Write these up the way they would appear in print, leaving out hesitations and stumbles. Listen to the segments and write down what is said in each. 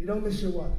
You don't miss your water.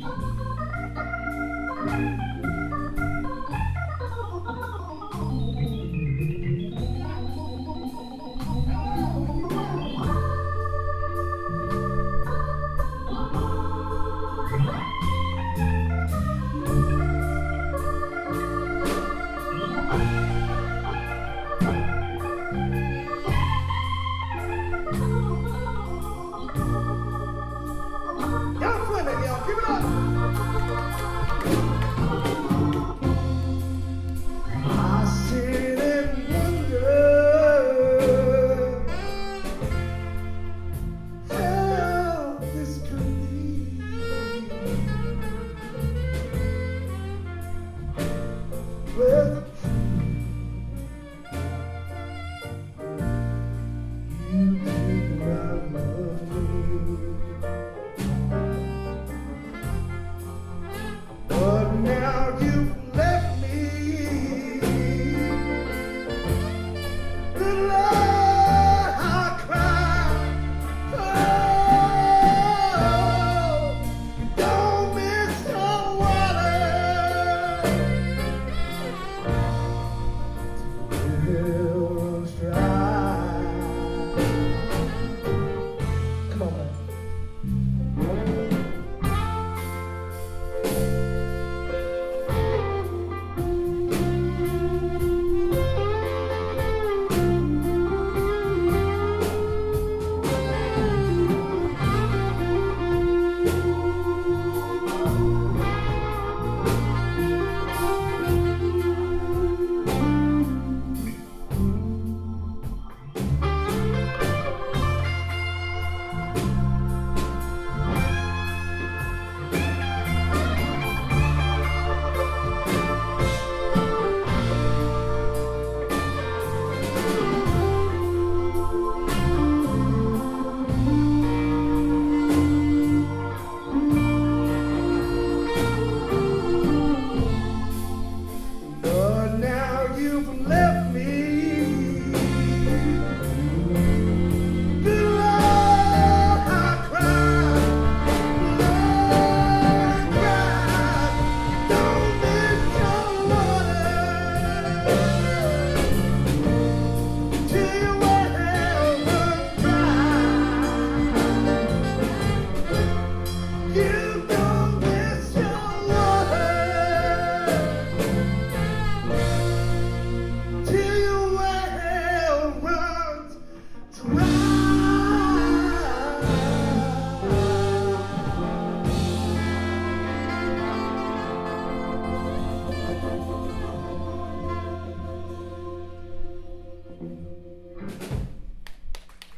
Come on.